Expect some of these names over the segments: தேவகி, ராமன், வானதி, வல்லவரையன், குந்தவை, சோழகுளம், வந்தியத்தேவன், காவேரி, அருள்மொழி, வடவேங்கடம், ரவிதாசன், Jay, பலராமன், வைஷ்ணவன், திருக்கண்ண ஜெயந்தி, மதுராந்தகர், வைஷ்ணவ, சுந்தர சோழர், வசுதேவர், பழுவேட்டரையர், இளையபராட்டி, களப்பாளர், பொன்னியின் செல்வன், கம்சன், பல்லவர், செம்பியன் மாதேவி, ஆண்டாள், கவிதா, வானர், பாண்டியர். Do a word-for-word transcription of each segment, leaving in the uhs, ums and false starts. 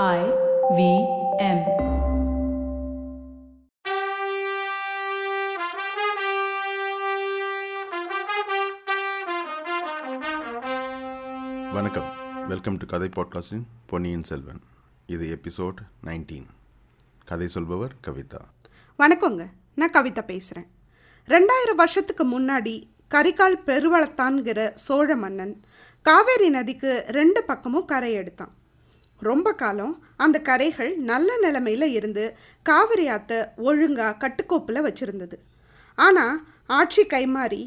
ஐ V M. வணக்கம், welcome to கதை பாட்காஸ்டின் பொன்னியின் செல்வன். இது எபிசோட் நைன்டீன். கதை சொல்பவர் கவிதா. வணக்கங்க, நான் கவிதா பேசுகிறேன். ரெண்டாயிரம் வருஷத்துக்கு முன்னாடி கரிகால் பெருவளத்தான்கிற சோழ மன்னன் காவேரி நதிக்கு ரெண்டு பக்கமும் கரை எடுத்தான். ரொம்ப காலம் அந்த கரைகள் நல்ல நிலைமையில் இருந்து காவிரி ஆற்ற ஒழுங்காக கட்டுக்கோப்பில் வச்சுருந்தது. ஆனால் ஆட்சி கைமாறி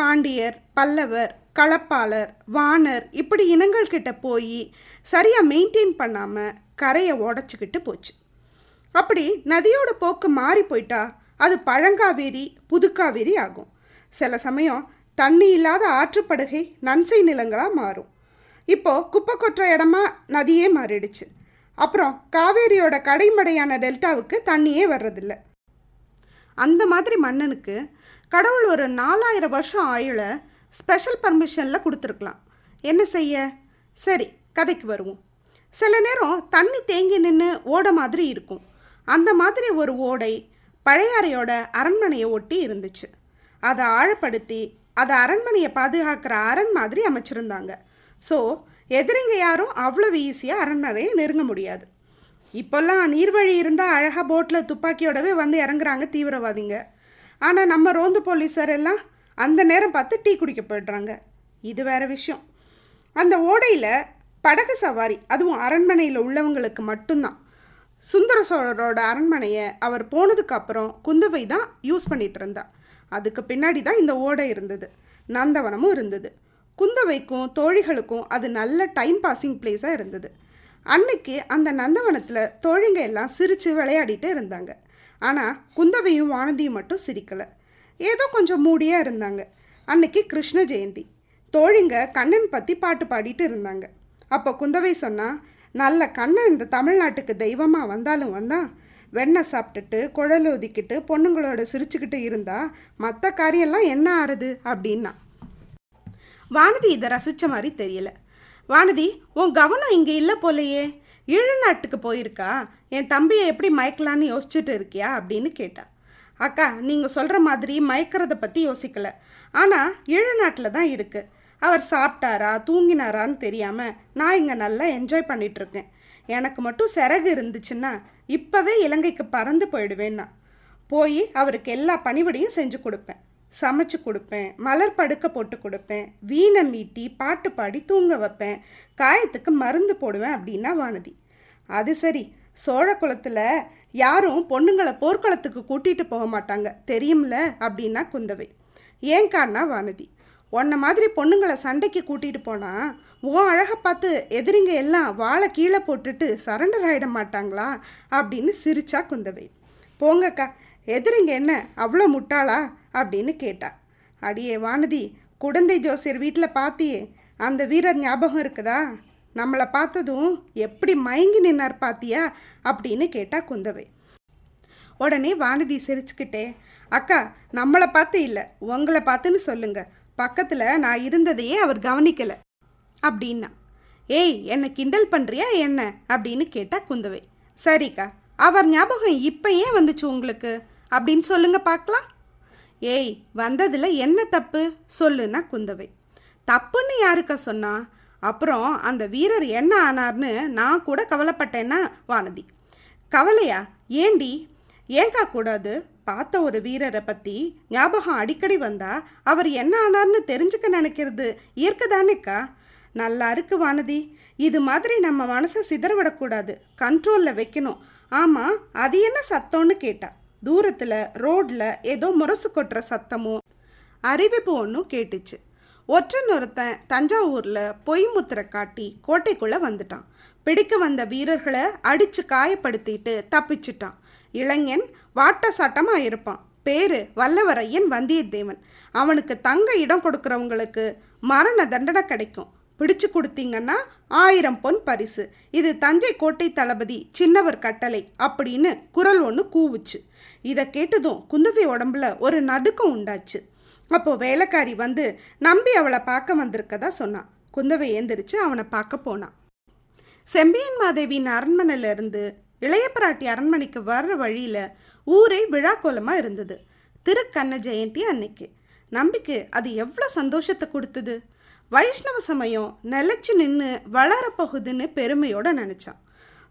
பாண்டியர், பல்லவர், களப்பாளர், வானர் இப்படி இனங்கள்கிட்ட போய் சரியாக மெயின்டைன் பண்ணாமல் கரையை உடச்சிக்கிட்டு போச்சு. அப்படி நதியோட போக்கு மாறி போயிட்டா அது பழங்காவேரி, புதுக்காவேரி ஆகும். சில சமயம் தண்ணி இல்லாத ஆற்றுப்படுகை நன்சை நிலங்களாக மாறும். இப்போது குப்பை கொற்ற இடமா நதியே மாறிடுச்சு. அப்புறம் காவேரியோட கடைமடையான டெல்டாவுக்கு தண்ணியே வர்றதில்லை. அந்த மாதிரி மன்னனுக்கு கடவுள் ஒரு நாலாயிரம் வருஷம் ஆயுளை ஸ்பெஷல் பர்மிஷனில் கொடுத்துருக்கலாம். என்ன செய்ய? சரி, கதைக்கு வருவோம். சில நேரம் தண்ணி தேங்கி நின்று ஓடை மாதிரி இருக்கும். அந்த மாதிரி ஒரு ஓடை பழையாறையோட அரண்மனையை ஒட்டி இருந்துச்சு. அதை ஆழப்படுத்தி அதை அரண்மனையை பாதுகாக்கிற அரண் மாதிரி அமைச்சிருந்தாங்க. ஸோ எதிரிங்க யாரும் அவ்வளவு ஈஸியாக அரண்மனையை நெருங்க முடியாது. இப்போல்லாம் நீர்வழி இருந்தால் அழகாக போட்டில் துப்பாக்கியோடவே வந்து இறங்குறாங்க தீவிரவாதிங்க. ஆனால் நம்ம ரோந்து போலீஸர் எல்லாம் அந்த நேரம் பார்த்து டீ குடிக்க போய்ட்றாங்க. இது வேறு விஷயம். அந்த ஓடையில் படகு சவாரி, அதுவும் அரண்மனையில் உள்ளவங்களுக்கு மட்டும்தான். சுந்தர சோழரோட அரண்மனையை அவர் போனதுக்கு அப்புறம் குந்தவை தான் யூஸ் பண்ணிகிட்டு இருந்தா. அதுக்கு பின்னாடி தான் இந்த ஓடை இருந்தது, நந்தவனமும் இருந்தது. குந்தவைக்கும் தோழிகளுக்கும் அது நல்ல டைம் பாஸிங் பிளேஸாக இருந்தது. அன்னைக்கு அந்த நந்தவனத்தில் தோழிங்க எல்லாம் சிரித்து விளையாடிட்டு இருந்தாங்க. ஆனால் குந்தவையும் வானதியும் மட்டும் சிரிக்கலை, ஏதோ கொஞ்சம் மூடியாக இருந்தாங்க. அன்னைக்கு கிருஷ்ண ஜெயந்தி. தோழிங்க கண்ணன் பற்றி பாட்டு பாடிட்டு இருந்தாங்க. அப்போ குந்தவை சொன்னால், நல்ல கண்ணன் இந்த தமிழ்நாட்டுக்கு தெய்வமாக வந்தாலும் வந்தான், வெண்ணெய் சாப்பிட்டுட்டு குழல் ஒதுக்கிட்டு பொண்ணுங்களோட சிரிச்சுக்கிட்டு இருந்தால் மற்ற காரியெல்லாம் என்ன ஆறுது அப்படின்னா. வானதி இதை ரசித்த மாதிரி தெரியல. வானதி, உன் கவனம் இங்கே இல்லை போலையே, ஈழநாட்டுக்கு போயிருக்கா, என் தம்பியை எப்படி மயக்கலான்னு யோசிச்சுட்டு இருக்கியா அப்படின்னு கேட்டா. அக்கா, நீங்கள் சொல்கிற மாதிரி மயக்கிறத பற்றி யோசிக்கலை. ஆனால் ஈழநாட்டில் தான் இருக்குது. அவர் சாப்பிட்டாரா தூங்கினாரான்னு தெரியாமல் நான் இங்கே நல்லா என்ஜாய் பண்ணிகிட்ருக்கேன். எனக்கு மட்டும் சிறகு இருந்துச்சுன்னா இப்போவே இலங்கைக்கு பறந்து போயிடுவேன்னா போய் அவருக்கு எல்லா பணிவிடையும் செஞ்சு கொடுப்பேன், சமைச்சு கொடுப்பேன், மலர் படுக்க போட்டு கொடுப்பேன், வீணை மீட்டி பாட்டு பாடி தூங்க வைப்பேன், காயத்துக்கு மருந்து போடுவேன் அப்படின்னா வானதி. அது சரி, சோழகுளத்தில் யாரும் பொண்ணுங்களை போர்க்களத்துக்கு கூட்டிகிட்டு போக மாட்டாங்க தெரியும்ல அப்படின்னா குந்தவை. ஏங்கான்னா வானதி, உன்ன மாதிரி பொண்ணுங்களை சண்டைக்கு கூட்டிகிட்டு போனால் உன் அழகை பார்த்து எதிரிங்க எல்லாம் வாழை கீழே போட்டுட்டு சரண்டர் ஆகிட மாட்டாங்களா அப்படின்னு சிரிச்சா குந்தவை. போங்கக்கா, எதிரிங்க என்ன அவ்வளோ முட்டாளா அப்படின்னு கேட்டா. அடியே வானதி, குடந்தை ஜோசியர் வீட்டில் பார்த்தியே, அந்த வீரர் ஞாபகம் இருக்குதா? நம்மளை பார்த்ததும் எப்படி மயங்கி நின்னார் பார்த்தியா அப்படின்னு கேட்டா குந்தவை. உடனே வானதி சிரிச்சுக்கிட்டே, அக்கா நம்மளை பார்த்து இல்லை உங்களை பார்த்துன்னு சொல்லுங்க, பக்கத்தில் நான் இருந்ததையே அவர் கவனிக்கலை அப்படின்னா. ஏய், என்னை கிண்டல் பண்ணுறியா என்ன அப்படின்னு கேட்டா குந்தவை. சரிக்கா, அவர் ஞாபகம் இப்போ ஏன் வந்துச்சு உங்களுக்கு அப்படின்னு சொல்லுங்க பார்க்கலாம். ஏய், வந்ததில் என்ன தப்பு சொல்லுன்னா குந்தவை. தப்புன்னு யாருக்கா சொன்னா? அப்புறம் அந்த வீரர் என்ன ஆனார்னு நான் கூட கவலைப்பட்டேன்னா வானதி. கவலையா? ஏண்டி? ஏங்கா கூடாது? பார்த்த ஒரு வீரரை பற்றி ஞாபகம் அடிக்கடி வந்தால் அவர் என்ன ஆனார்னு தெரிஞ்சுக்க நினைக்கிறது இயற்கை தானேக்கா. நல்லா இருக்கு வானதி, இது மாதிரி நம்ம மனசை சிதறவிடக்கூடாது, கண்ட்ரோலில் வைக்கணும். ஆமாம், அது என்ன சத்தம்னு கேட்டா. தூரத்தில் ரோடில் ஏதோ முரசு கொட்டுற சத்தமோ அறிவிப்பு ஒன்றும் கேட்டுச்சு. ஒற்றன் ஒருத்தன் தஞ்சாவூரில் பொய் முத்திரை காட்டி கோட்டைக்குள்ளே வந்துட்டான். பிடிக்க வந்த வீரர்களை அடித்து காயப்படுத்திட்டு தப்பிச்சிட்டான். இளைஞன் வாட்டசாட்டமாக இருப்பான். பேர் வல்லவரையன் வந்தியத்தேவன். அவனுக்கு தங்க இடம் கொடுக்குறவங்களுக்கு மரண தண்டனை கிடைக்கும். பிடிச்சு கொடுத்தீங்கன்னா ஆயிரம் பொன் பரிசு. இது தஞ்சை கோட்டை தளபதி சின்னவர் கட்டளை அப்படின்னு குரல் ஒன்று கூவுச்சு. இதை கேட்டதும் குந்தவை உடம்புல ஒரு நடுக்கம் உண்டாச்சு. அப்போது வேலைக்காரி வந்து நம்பி அவளை பார்க்க வந்திருக்கதா சொன்னான். குந்தவை ஏந்திரிச்சு அவனை பார்க்க போனான். செம்பியன் மாதேவியின் அரண்மனையிலிருந்து இளையபராட்டி அரண்மனைக்கு வர்ற வழியில் ஊரே விழாக்கோலமாக இருந்தது. திருக்கண்ண ஜெயந்தி அன்னைக்கு நம்பிக்கை அது எவ்வளோ சந்தோஷத்தை கொடுத்தது. வைஷ்ணவ சமயம் நிலச்சி நின்று வளரப்போகுதுன்னு பெருமையோடு நினச்சான்.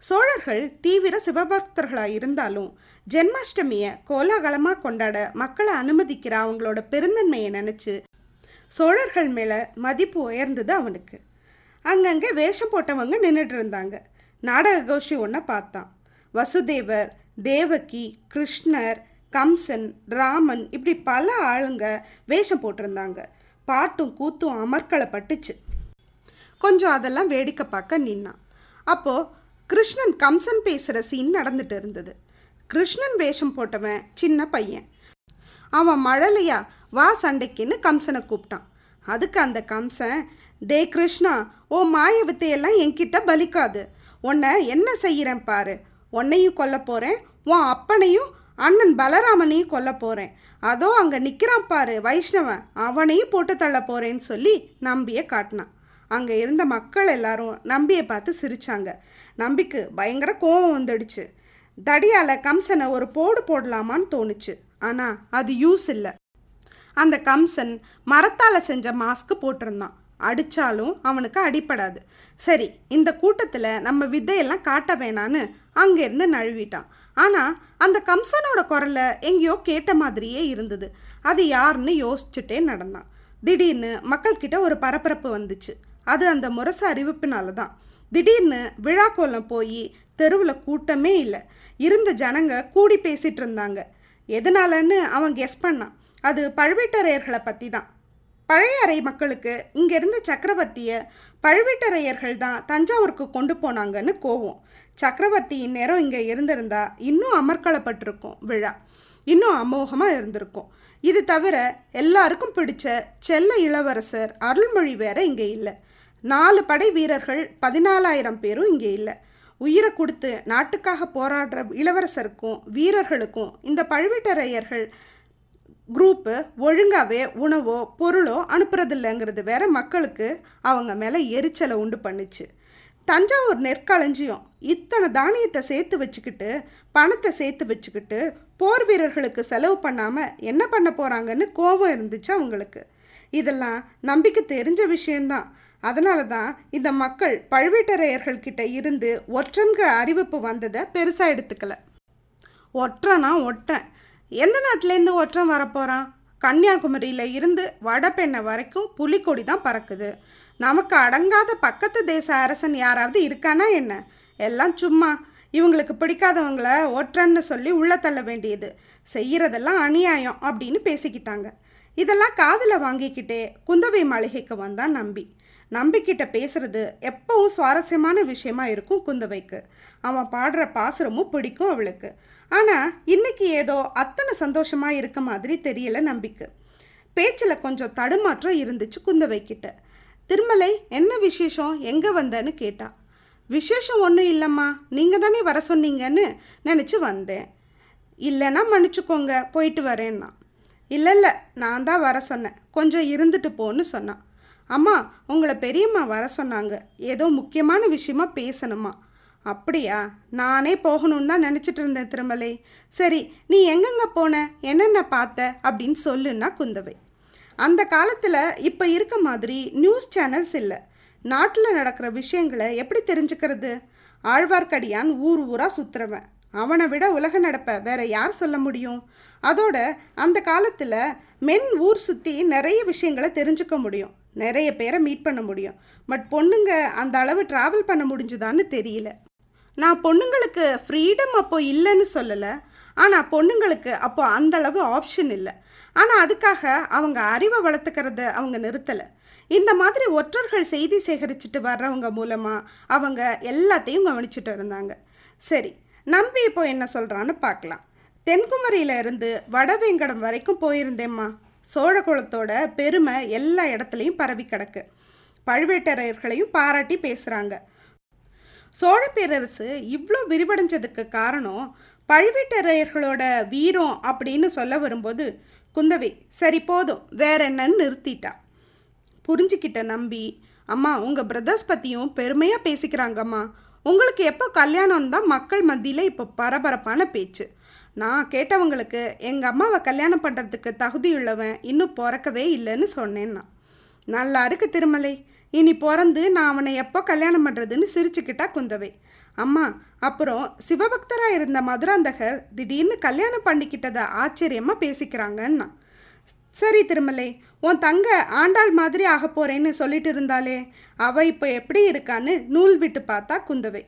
சோழர்கள் தீவிர சிவபக்தர்களாக இருந்தாலும் ஜென்மாஷ்டமியை கோலாகலமாக கொண்டாட மக்களை அனுமதிக்கிற அவங்களோட பெருந்தன்மையை நினச்சி சோழர்கள் மேலே மதிப்பு உயர்ந்தது அவனுக்கு. அங்கங்கே வேஷம் போட்டவங்க நின்றுட்டு இருந்தாங்க. நாடக கோஷி ஒன்றை பார்த்தான். வசுதேவர், தேவகி, கிருஷ்ணர், கம்சன், ராமன் இப்படி பல ஆளுங்க வேஷம் போட்டிருந்தாங்க. பாட்டும் கூத்தும் அமர்க்களை பட்டுச்சு. கொஞ்சம் அதெல்லாம் வேடிக்கை பார்க்க நின்னான். அப்போது கிருஷ்ணன் கம்சன் பேசுகிற சீன் நடந்துட்டு இருந்தது. கிருஷ்ணன் வேஷம் போட்டவன் சின்ன பையன். அவன் மழலையா வா சண்டைக்குன்னு கம்சனை கூப்பிட்டான். அதுக்கு அந்த கம்சன், டே கிருஷ்ணா, ஓ மாய வித்தையெல்லாம் என்கிட்ட பலிக்காது, உன்னை என்ன செய்கிறேன் பாரு, உன்னையும் கொல்ல போகிறேன், உன் அப்பனையும் அண்ணன் பலராமனையும் கொல்ல போகிறேன், அதோ அங்கே நிற்கிறான் பாரு வைஷ்ணவன், அவனையும் போட்டு தள்ள போகிறேன்னு சொல்லி நம்பியை காட்டினான். அங்கே இருந்த மக்கள் எல்லாரும் நம்பியை பார்த்து சிரித்தாங்க. நம்பிக்கு பயங்கர கோபம் வந்துடுச்சு. தடியால் கம்சனை ஒரு போடு போடலாமான்னு தோணுச்சு. ஆனால் அது யூஸ் இல்லை. அந்த கம்சன் மரத்தால் செஞ்ச மாஸ்க்கு போட்டிருந்தான். அடித்தாலும் அவனுக்கு அடிப்படாது. சரி, இந்த கூட்டத்தில் நம்ம வித்தையெல்லாம் காட்ட வேணான்னு அங்கேருந்து நழுவிட்டான். ஆனால் அந்த கம்சனோட குரலை எங்கேயோ கேட்ட மாதிரியே இருந்தது. அது யாருன்னு யோசிச்சுட்டே நடந்தான். திடீர்னு மக்கள்கிட்ட ஒரு பரபரப்பு வந்துச்சு. அது அந்த முரசு அறிவிப்பினால தான். திடீர்னு விழாக்கோலம் போய் தெருவில் கூட்டமே இல்லை. இருந்த ஜனங்க கூடி பேசிகிட்டு இருந்தாங்க. எதனாலன்னு அவன் கெஸ் பண்ணான். அது பழுவேட்டரையர்களை பற்றி தான். பழைய அறை மக்களுக்கு இங்கேருந்த சக்கரவர்த்தியை பழுவேட்டரையர்கள் தான் தஞ்சாவூருக்கு கொண்டு போனாங்கன்னு கோவம். சக்கரவர்த்தி இந்நேரம் இங்கே இருந்திருந்தா இன்னும் அமர்க்களப்பட்டிருக்கும், விழா இன்னும் அமோகமாக இருந்திருக்கும். இது தவிர எல்லாருக்கும் பிடிச்ச செல்ல இளவரசர் அருள்மொழி வேற இங்கே இல்லை. நாலு படை வீரர்கள் பதினாலாயிரம் பேரும் இங்கே இல்லை. உயிரை கொடுத்து நாட்டுக்காக போராடுற இளவரசருக்கும் வீரர்களுக்கும் இந்த பழுவேட்டரையர்கள் குரூப்பு ஒழுங்காகவே உணவோ பொருளோ அனுப்புறதில்லைங்கிறது வேற மக்களுக்கு அவங்க மேலே எரிச்சலை உண்டு பண்ணிச்சு. தஞ்சாவூர் நெற்களஞ்சியம் இத்தனை தானியத்தை சேர்த்து வச்சுக்கிட்டு பணத்தை சேர்த்து வச்சுக்கிட்டு போர் வீரர்களுக்கு செலவு பண்ணாமல் என்ன பண்ண போகிறாங்கன்னு கோபம் இருந்துச்சு அவங்களுக்கு. இதெல்லாம் நம்பிக்கை தெரிஞ்ச விஷயந்தான். அதனால தான் இந்த மக்கள் பழுவேட்டரையர்கள்கிட்ட இருந்து ஒற்றன்கிற அறிவிப்பு வந்ததை பெருசாக எடுத்துக்கலை. ஒற்றனா ஒற்றன் எந்த நாட்டிலேருந்து ஒற்றன் வரப்போகிறான்? கன்னியாகுமரியில் இருந்து வடபெண்ணை வரைக்கும் புலிக்கொடி தான் பறக்குது. நமக்கு அடங்காத பக்கத்து தேச அரசன் யாராவது இருக்கானா என்ன? எல்லாம் சும்மா இவங்களுக்கு பிடிக்காதவங்கள ஒற்றன்னு சொல்லி உள்ளே தள்ள வேண்டியது, செய்கிறதெல்லாம் அநியாயம் அப்படின்னு பேசிக்கிட்டாங்க. இதெல்லாம் காதில் வாங்கிக்கிட்டே குந்தவை மாளிகைக்கு வந்தான் நம்பி. நம்பிக்கிட்ட பேசுகிறது எப்பவும் சுவாரஸ்யமான விஷயமா இருக்கும் குந்தவைக்கு. அவன் பாடுற பாசுரமும் பிடிக்கும் அவளுக்கு. ஆனால் இன்னைக்கு ஏதோ அத்தனை சந்தோஷமாக இருக்க மாதிரி தெரியலை நம்பிக்கு. பேச்சில் கொஞ்சம் தடுமாற்றம் இருந்துச்சு குந்தவைக்கிட்ட. திருமலை, என்ன விசேஷம், எங்கே வந்தேன்னு கேட்டா. விசேஷம் ஒன்றும் இல்லைம்மா, நீங்கள் தானே வர சொன்னீங்கன்னு நினச்சி வந்தேன். இல்லைன்னா மன்னிச்சுக்கோங்க, போயிட்டு வரேன்னா. இல்லை இல்லை நான் தான் வர சொன்னேன், கொஞ்சம் இருந்துட்டு போன்னு சொன்னான். அம்மா, உங்களை பெரியம்மா வர சொன்னாங்க, ஏதோ முக்கியமான விஷயமா பேசணுமா. அப்படியா, நானே போகணுன்னு தான் நினச்சிட்டு இருந்தேன் திருமலை. சரி, நீ எங்கெங்கே போன, என்னென்ன பார்த்த அப்படின்னு சொல்லுன்னா குந்தவை. அந்த காலத்தில் இப்போ இருக்க மாதிரி நியூஸ் சேனல்ஸ் இல்லை. நாட்டில் நடக்கிற விஷயங்களை எப்படி தெரிஞ்சுக்கிறது? ஆழ்வார்கடியான் ஊர் ஊராக சுற்றுறவன், அவனை விட உலக நடப்பை வேற யார் சொல்ல முடியும்? அதோட அந்த காலத்தில் மென் ஊர் சுற்றி நிறைய விஷயங்களை தெரிஞ்சுக்க முடியும், நிறைய பேரை மீட் பண்ண முடியும். பட் பொண்ணுங்க அந்த அளவு ட்ராவல் பண்ண முடிஞ்சுதான்னு தெரியல. நான் பொண்ணுங்களுக்கு ஃப்ரீடம் அப்போ இல்லைன்னு சொல்லலை, ஆனால் பொண்ணுங்களுக்கு அப்போ அந்தளவு ஆப்ஷன் இல்லை. ஆனால் அதுக்காக அவங்க அறிவை வளர்த்துக்கிறத அவங்க நிறுத்தலை. இந்த மாதிரி ஒற்றர்கள் செய்தி சேகரிச்சுட்டு வர்றவங்க மூலமாக அவங்க எல்லாத்தையும் கவனிச்சுட்டு இருந்தாங்க. சரி, நம்பி இப்போ என்ன சொல்கிறான்னு பார்க்கலாம். தென்குமரியிலிருந்து வடவேங்கடம் வரைக்கும் போயிருந்தேம்மா. சோழகுளத்தோட பெருமை எல்லா இடத்துலையும் பரவி கிடக்கு. பழுவேட்டரையர்களையும் பாராட்டி பேசுகிறாங்க. சோழ பேரரசு இவ்வளோ விரிவடைஞ்சதுக்கு காரணம் பழுவேட்டரையர்களோட வீரம் அப்படின்னு சொல்ல வரும்போது குந்தவை சரி போதும் வேற என்னன்னு நிறுத்திட்டா. புரிஞ்சுக்கிட்ட நம்பி, அம்மா உங்கள் பிரதர்ஸ் பற்றியும் பெருமையாக பேசிக்கிறாங்கம்மா, உங்களுக்கு எப்போ கல்யாணம் தான் மக்கள் மத்தியில் இப்போ பரபரப்பான பேச்சு. நான் கேட்டவங்களுக்கு எங்கள் அம்மாவை கல்யாணம் பண்ணுறதுக்கு தகுதியுள்ளவன் இன்னும் பிறக்கவே இல்லைன்னு சொன்னேன்னா, நல்லா இருக்கு திருமலை, இனி பிறந்து நான் அவனை எப்போ கல்யாணம் பண்ணுறதுன்னு சிரிச்சுக்கிட்டா குந்தவை அம்மா. அப்புறம் சிவபக்தராக இருந்த மதுராந்தகர் திடீர்னு கல்யாணம் பண்ணிக்கிட்டதை ஆச்சரியமாக பேசிக்கிறாங்கன்னா. சரி திருமலை, உன் தங்க ஆண்டாள் மாதிரி ஆக போகிறேன்னு சொல்லிட்டு இருந்தாலே அவள் இப்போ எப்படி இருக்கான்னு நூல் விட்டு பார்த்தா குந்தவை.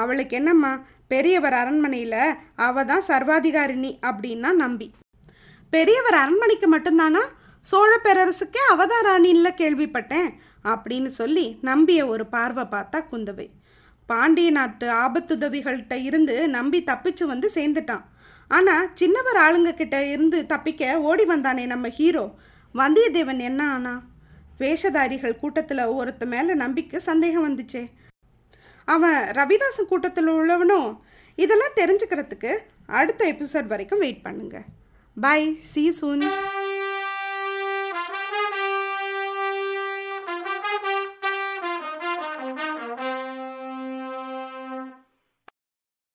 அவளுக்கு என்னம்மா, பெரியவர் அரண்மனையில் அவள் தான் சர்வாதிகாரிணி அப்படின்னா நம்பி. பெரியவர் அரண்மனைக்கு மட்டும்தானா? சோழ பேரரசுக்கே அவள் தான் ராணின்லாம் கேள்விப்பட்டேன் அப்படின்னு சொல்லி நம்பிய ஒரு பார்வை பார்த்தா குந்தவை. பாண்டிய நாட்டு ஆபத்துதவிகள்கிட்ட இருந்து நம்பி தப்பிச்சு வந்து சேர்ந்துட்டான். ஆனால் சின்னவர் ஆளுங்கக்கிட்ட இருந்து தப்பிக்க ஓடி வந்தானே நம்ம ஹீரோ வந்தியத்தேவன், என்ன ஆனா? வேஷதாரிகள் கூட்டத்தில் ஒருத்த மேலே நம்பிக்கை சந்தேகம் வந்துச்சே, அவன் ரவிதாசன் கூட்டத்தில் உள்ளவனும். இதெல்லாம் தெரிஞ்சுக்கிறதுக்கு அடுத்த எபிசோட் வரைக்கும் வெயிட் பண்ணுங்கள். Bye, see you soon.